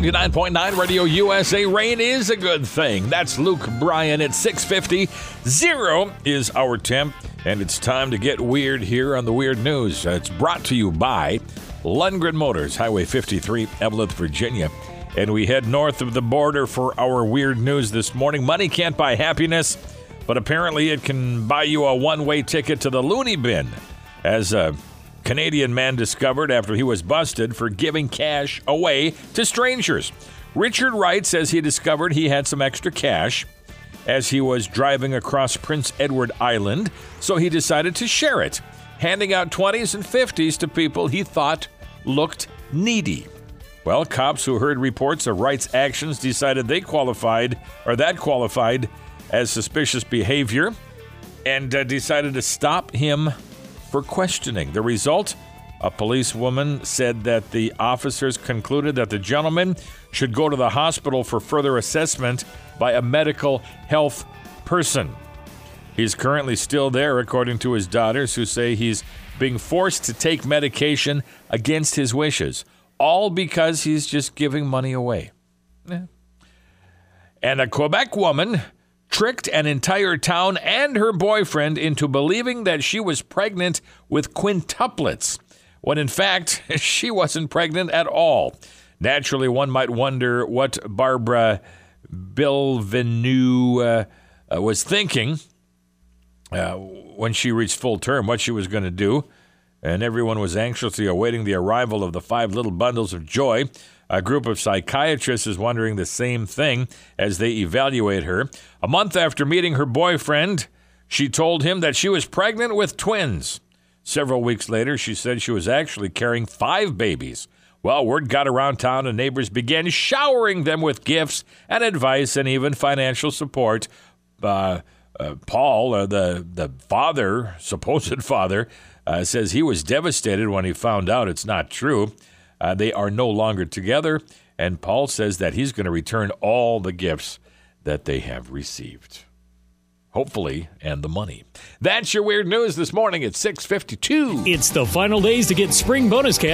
99.9 Radio USA. Rain is a good thing. That's Luke Bryan at 6:50. 0 is our temp, and it's time to get weird here on the Weird News. It's brought to you by Lundgren Motors, Highway 53, Eveleth, Virginia. And we head north of the border for our Weird News this morning. Money can't buy happiness, but apparently it can buy you a one-way ticket to the loony bin, as a Canadian man discovered after he was busted for giving cash away to strangers. Richard Wright says he discovered he had some extra cash as he was driving across Prince Edward Island, so he decided to share it, handing out 20s and 50s to people he thought looked needy. Well, cops who heard reports of Wright's actions decided they qualified as suspicious behavior and decided to stop him for questioning. The result, a policewoman said that the officers concluded that the gentleman should go to the hospital for further assessment by a medical health person. He's currently still there, according to his daughters, who say he's being forced to take medication against his wishes, all because he's just giving money away. Yeah. And a Quebec woman tricked an entire town and her boyfriend into believing that she was pregnant with quintuplets, when in fact, she wasn't pregnant at all. Naturally, one might wonder what Barbara Bilvenu was thinking when she reached full term, what she was going to do. And everyone was anxiously awaiting the arrival of the 5 little bundles of joy. A group of psychiatrists is wondering the same thing as they evaluate her. A month after meeting her boyfriend, she told him that she was pregnant with twins. Several weeks later, she said she was actually carrying 5 babies. Well, word got around town and neighbors began showering them with gifts and advice and even financial support. Paul, the father, supposed father, says he was devastated when he found out it's not true. They are no longer together, and Paul says that he's going to return all the gifts that they have received, hopefully, and the money. That's your Weird News this morning at 6:52. It's the final days to get spring bonus cash.